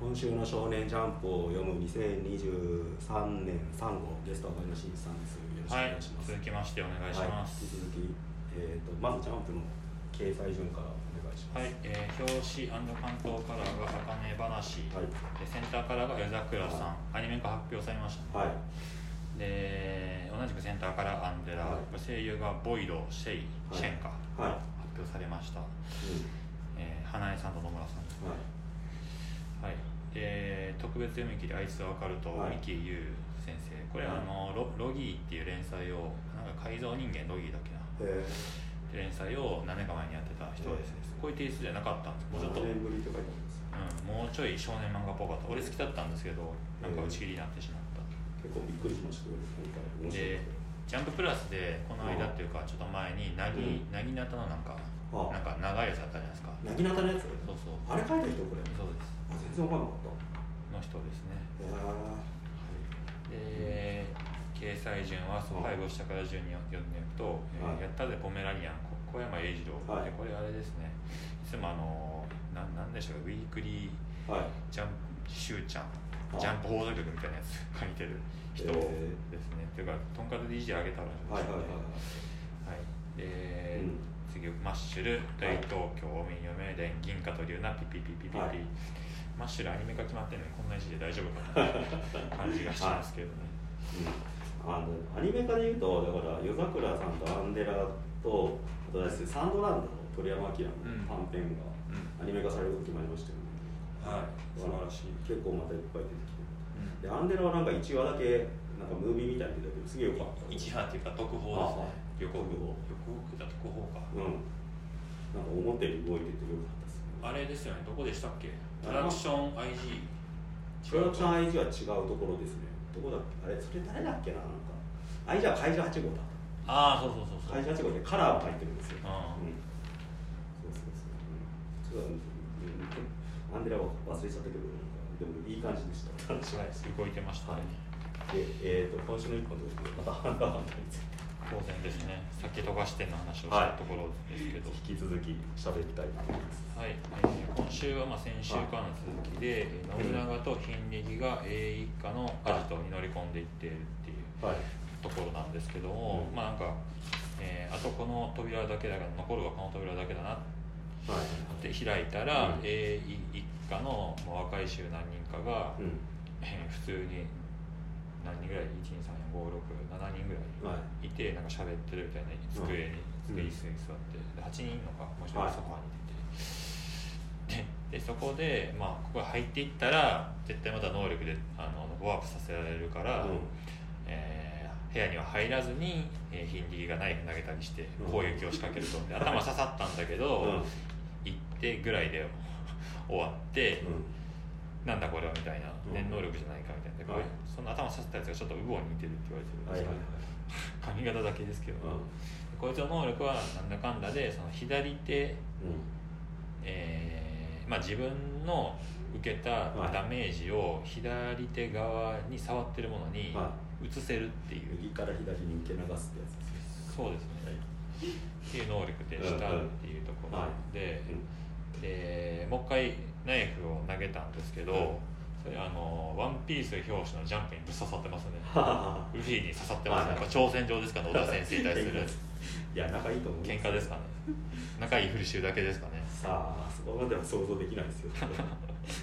今週の少年ジャンプを読む2023年3号ゲストは岡新さんです。よろしくお願いします。はい、続きましてお願いします。はい、続き、まずジャンプの掲載順からお願いします。はい、表紙&関東カラーが茜話、はい、センターカラーが夜桜さん、はい、アニメ化発表されました、ね。はい。で、同じくセンターカラーアンデラ、はい、声優がボイド、シェイ、はい、シェンカ、はい、発表されました。うん、花江さんと野村さんですね。はい、はい、特別読み切り「あいつはわかると」三木優先生、これはロギーっていう連載をなんか改造人間ロギーだっけなって連載を何年か前にやってた人ですね。こういうテイストじゃなかったんです。もうちょっと、もうちょい少年漫画っぽかった。俺好きだったんですけど、なんか打ち切りになってしまった。結構びっくりしましたね。でジャンププラスでこの間っていうかちょっと前に薙刀のなんか長いやつあったじゃないですか。薙刀のやつ、そうそう、あれ書いた人、これそうです。全然思わなかったの人ですね。で、掲載順は総配合したから順に読んでいくと、やったぜポメラニアン、小山栄二郎、はい、これあれですね、いつもなんでしょうか、ウィークリー、はい、しゅうちゃんジャンプ放送局みたいなやつ書いてる人ですね、というかとんかつ DJ あげたらしいですね。次マッシュル、大東京、大見読めで銀貨と龍なピピピピピピ、はい、マッシュルアニメ化決まってるのにこんな字で大丈夫かな感じがしますけどね。はい、アニメ化でいうとだから夜桜さんとアンデラとあとです、ね、サンドランドの鳥山明の短編がアニメ化される時もありましたよね。はい、素晴らしい。結構またいっぱい出てきてる。でアンデラはなんか1話だけなんかムービーみたいに出たけどすげえよかった。1話っていうか特報ですね。予告だと特報か。うん。なんか思ったより動いててよかったですね。あれですよね。どこでしたっけ？プロダクション IG。プロダクション IG は違うところですね。どこだっけ？あれそれ誰だっけな、なんか。IG は怪獣8号だ。ああ、そうそうそうそう。怪獣8号でカラーも入ってるんですよ。うん。そうそうそう。うん、アンデラは忘れちゃったけど、でもいい感じでした。はい。動いてましたね。で、今週の1本ですけど、またハンターハンターについて。当然ですね、さっき富樫店の話をしたところですけど、はい、引き続き喋りたいと思います。はい、今週はまあ先週からの続きで、信長と貧力が英一家のアジトに乗り込んでいっているっていうところなんですけども、はい、まあなんか、あとこの扉だけだから残るはこの扉だけだなって開いたら、英一家の若い衆何人かが、うん、普通に何人ぐらい 1,2,3,4,5,6,7 人ぐらいいて、はい、なんか喋ってるみたいな、机に、椅子に座って、で8人のかもう一人ソファーに出て、でそこで、まあ、ここに入っていったら絶対また能力でワープさせられるから、うん、部屋には入らずにヒンディがナイフ投げたりして攻撃を仕掛けると、うん、頭刺さったんだけど、うん、行ってぐらいで終わって、うん、なんだこれはみたいな、念能力じゃないかみたいな、うん、その頭刺したやつがちょっとウボウに似てるって言われてるんですけど、髪型だけですけど、うん、こいつの能力はなんだかんだでその左手、うん、まあ、自分の受けたダメージを左手側に触ってるものに移せるっていう、はい、右から左に受け流すってやつですね。そうですね、はい、っていう能力でしたっていうところで、もう一回ナイフを投げたんですけど、それワンピース表紙のジャンプにぶっ刺さってますね。ルフィに刺さってますね。挑戦状ですかね、小田先生に対する。いや、仲いいと思う。喧嘩ですかね。仲いいふりしてるだけですかね。さあ、そこまでは想像できないですよ。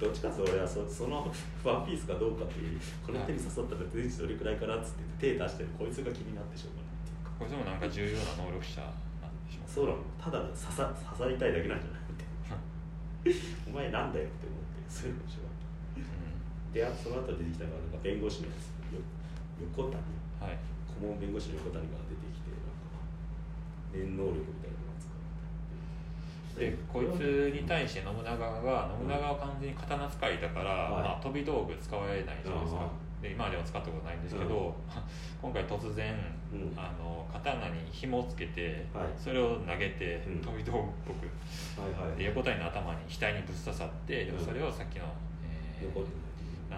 どっちかと俺はそのワンピースかどうかっていう、この手に刺さったら全然どれくらいかなっつって手出してるこいつが気になってしょうがないっていうか。こいつもなんか重要な能力者なんでしょうか。そうなの。ただ刺さりたいだけなんじゃない。お前なんだよって思って、そういうのもしばらく。で、その後出てきたのが、なんか弁護士の横谷、はい、顧問弁護士の横谷が出てきて、なんか、念能力みたいなのが使われて。で、こいつに対して信長は完全に刀使いだから、はい、まあ、飛び道具使われないじゃないですか。で、今までは使ったことないんですけど、今回突然、刀に紐をつけて、それを投げて、飛び道具っぽく、横谷の頭に額にぶっ刺さって、でもそれをさっきの、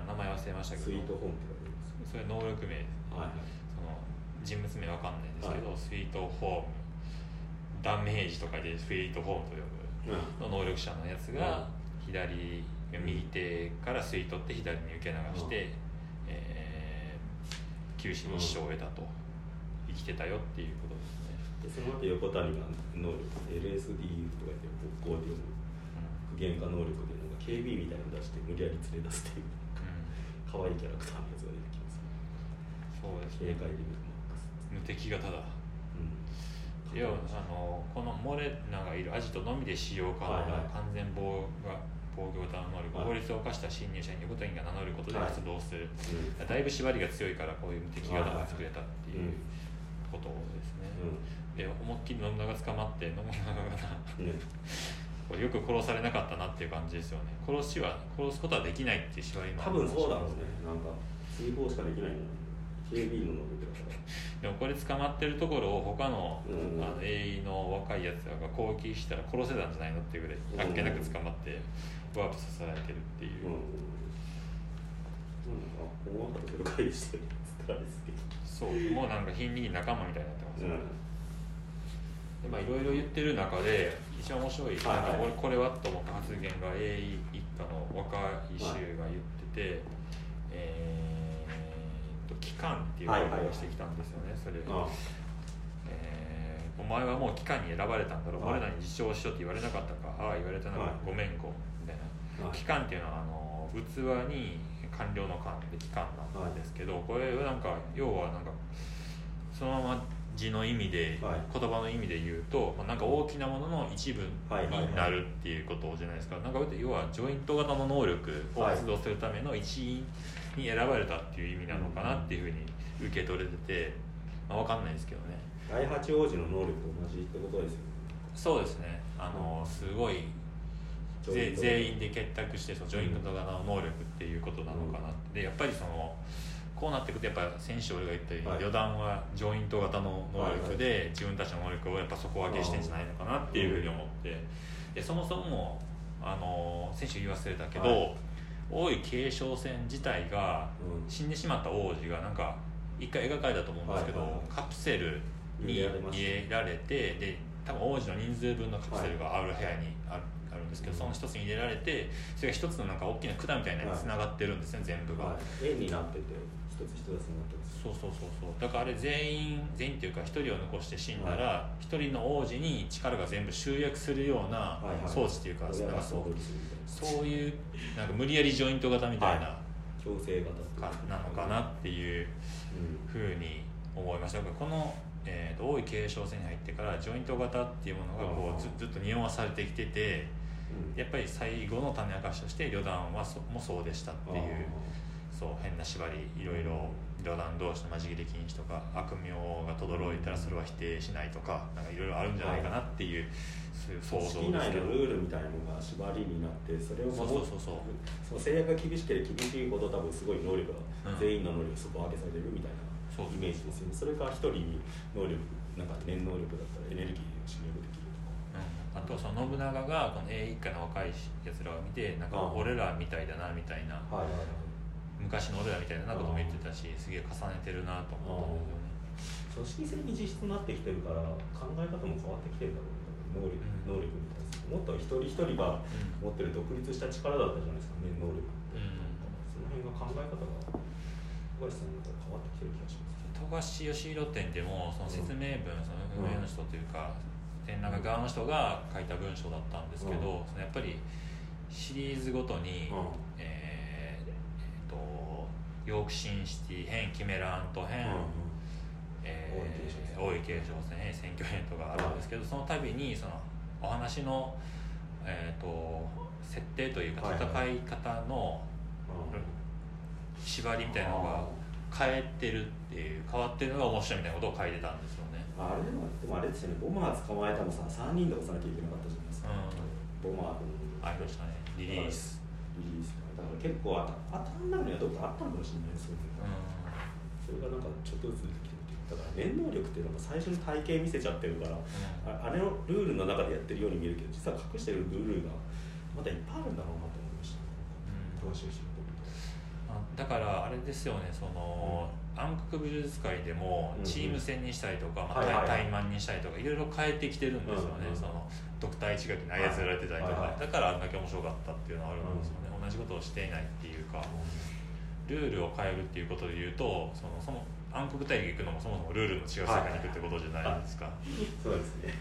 名前忘れましたけど、スイートホームって言われるんです。それ能力名ですね。人物名わかんないですけど、はい、スイートホームダメージとかでスイートホームと呼ぶの能力者のやつが右手からスイートって左に受け流して、九死に一生を得たと、生きてたよっていうことですね。でその後横谷が能力 LSD とか言ってこういう具現化能力でなんか KB みたいなの出して無理やり連れ出すっていうかわいいキャラクターのやつが出てきますね。そうですね、警戒レベルマックス、無敵がただ、うん、要はこのモレナがいるアジトのみで使用可能な完全防が防御型の能力、法律を犯した侵入者に横谷が名乗ることで発動する、はい、だいぶ縛りが強いからこういう無敵型が作れたっていうことですね、はいはい、うん、で思いっきり信長が捕まって信長がこれよく殺されなかったなっていう感じですよね。殺すことはできないって縛りもある、多分そうだろうね。なんか追放しかできないのに KB の能力だからでもこれ捕まってるところを他の英雄の若いやつらが攻撃したら殺せたんじゃないのっていうぐらいあっけなく捕まってワープさせられてるっていう、なんか大型と回避してるってそう、もうなんか貧民仲間みたいになってますよね、うん、でまあいろいろ言ってる中で一番面白い、はいはい、なんかこれはと思った発言が AE 一家の若い衆が言ってて、はい、帰還っていう言葉をしてきたんですよね、それを、お前はもう帰還に選ばれたんだろう、俺らに自重しろって言われなかったか、ああ言われたな、はい、ごめんごみたいな。帰還っていうのは器に官僚の官で帰還なんですけど、はい、これはなんか要はなんかそのまま字の意味で、はい、言葉の意味で言うと、まあ、なんか大きなものの一部になるっていうことじゃないですか、はいはいはい、なんか要はジョイント型の能力を発動するための一員に選ばれたっていう意味なのかなっていうふうに受け取れてて、まあ、分かんないですけどね。第八王子の能力と同じってことですよね。そうですね、すごい全員で結託してそのジョイント型の能力っていうことなのかなって、うん、でやっぱりそのこうなってくるとやっぱ先週俺が言ったように、はい、旅団はジョイント型の能力で自分たちの能力をやっぱ底上げしてんじゃないのかなっていうふうに思って、でそもそも先週言い忘れたけど、はい、王位継承戦自体が、うん、死んでしまった王子がなんか一回描かれたと思うんですけど、はいはいはい、カプセルに入れられて、で多分王子の人数分のカプセルがある部屋にあるんですけど、その一つに入れられて、それが一つのなんか大きな管みたいなのに繋がってるんですね、はい、全部が、はい、円になっててそうそうそうだからあれ全員というか1人を残して死んだら、はい、1人の王子に力が全部集約するような装置というか、はいはい、なんかそういうなんか無理やりジョイント型みたいな、はい、強制型なのかなっていうふうに思いました。この王位継承戦に入ってからジョイント型っていうものがこうずっと匂わされてきてて、やっぱり最後の種明かしとして旅団はもそうでしたっていう、そう変な縛りいろいろ旅団同士の交じり禁止とか悪名が轟いたらそれは否定しないとかなんかいろいろあるんじゃないかなっていう、そういう想像ですけど、式内のルールみたいなのが縛りになってそれをそう制約が厳しければ厳しいほど多分すごい能力が、うん、全員の能力が底上げされるみたいなイメージですよね。それから一人に能力なんか念能力だったらエネルギーを使用できるとか、うん、あとその信長がこの英一家の若いやつらを見てなんか俺らみたいだなみたいな、はいはいはい、昔の俺らみたいなことも言ってたし、すげえ重ねてるなと思ったんですよね。組織性に実質なってきてるから考え方も変わってきてるだろうね、能力に対してもっと一人一人が持ってる独立した力だったじゃないですかね、能力って、その辺が考え方が富樫さんの中で変わってきてる気がします。富樫義弘展でもその説明文、その運営の人というか展覧会側の人が書いた文章だったんですけど、そのやっぱりシリーズごとに、ヨークシンシティ編、キメラント編、王位継承戦編、選挙編とかあるんですけど、その度にそのお話の、設定というか戦い方の縛りみたいなのが変えてるっていう、変わってるのが面白いみたいなことを書いてたんですよね。あれでもあれですよね、ボマー捕まえたのさ、3人で押さなきゃいけなかったじゃないですか、うん、ボマー君ありましたね、リリースだから結構当たんないのはどっかあったのかもしれないですよね、うん、それがなんかちょっとずつ出てきてる。だから念能力ってなんか最初に体型見せちゃってるから、うん、あれのルールの中でやってるように見えるけど実は隠してるルールがまだいっぱいあるんだろうなと思いました、うん、だからあれですよね、その、うん、暗黒美術界でもチーム戦にしたりとか、まあ、対マンにしたりとかいろいろ変えてきてるんですよね、うんうん、その特対一垣に操られてたりとか、はい、だからあんだけ面白かったっていうのはあるんですよね、うん、同じことをしていないっていうかルールを変えるっていうことでいうとその暗黒大陸行くのもそもそもルールの違う世界に行くってことじゃないですか、はい、そうですね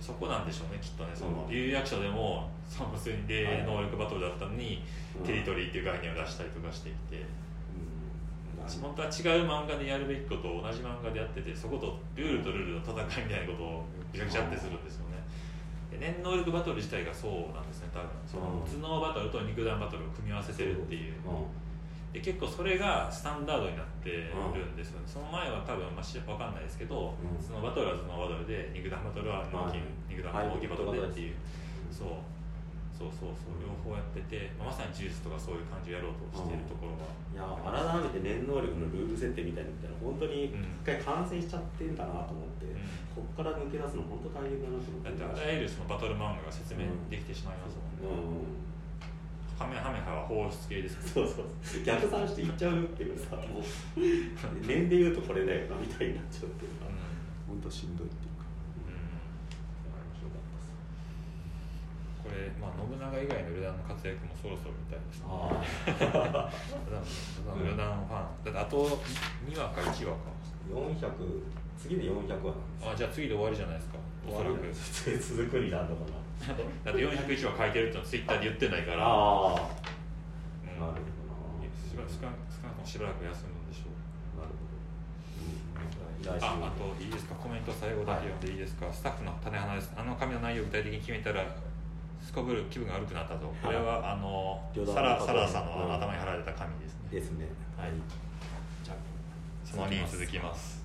そこなんでしょうねきっとねその有役者でもその普通に霊能力バトルだったのに、はい、テリトリーっていう概念を出したりとかしてきて、うん、本当は違う漫画でやるべきことを同じ漫画でやっててそことルールとルールの戦いみたいなことをぐちゃぐちゃってするんですよね、はい、念能力バトル自体がそうなんですね多分その頭脳バトルと肉弾バトルを組み合わせてるっていう、うんで結構それがスタンダードになってるんですよね、うん、その前は多分、まあ、わかんないですけど、うん、そのバトルはそのバトルで肉弾バトルは肉弾の大きいバトルでっていう、うん、そう両方やってて、まあ、まさに呪術とかそういう感じをやろうとしているところが、うん、改めて念能力のルール設定みたいなのって本当に一回完成しちゃってんだなと思って、うん、ここから抜け出すの本当大変だなと思ってだってあらゆるそのバトル漫画が説明できてしまいますもんね、うんうんうんハメハメハは放出系ですそう逆算していっちゃうっていうさもう年で言うとこれだよなみたいになっちゃうっていうか、うん、本当しんどいっていうか、うん、面白かったですこれ、まあ、信長以外のルダンの活躍もそろそろみたいですねあルダンファンだってあと2話か1話か400次で400話なんですあじゃあ次で終わりじゃないですかおそらく続くになるのかなだって401話書いてるってのツイッターで言ってないからあ、うん、なるほどなしばらく休むんでしょうなるほど、うん、あといいですかコメント最後だけ読んでいいですか、はい、スタッフの種花ですあの紙の内容を具体的に決めたらすこぶる気分が悪くなったとこれはあのサラさんの頭に貼られた紙ですね、はい、じゃあその2に続きます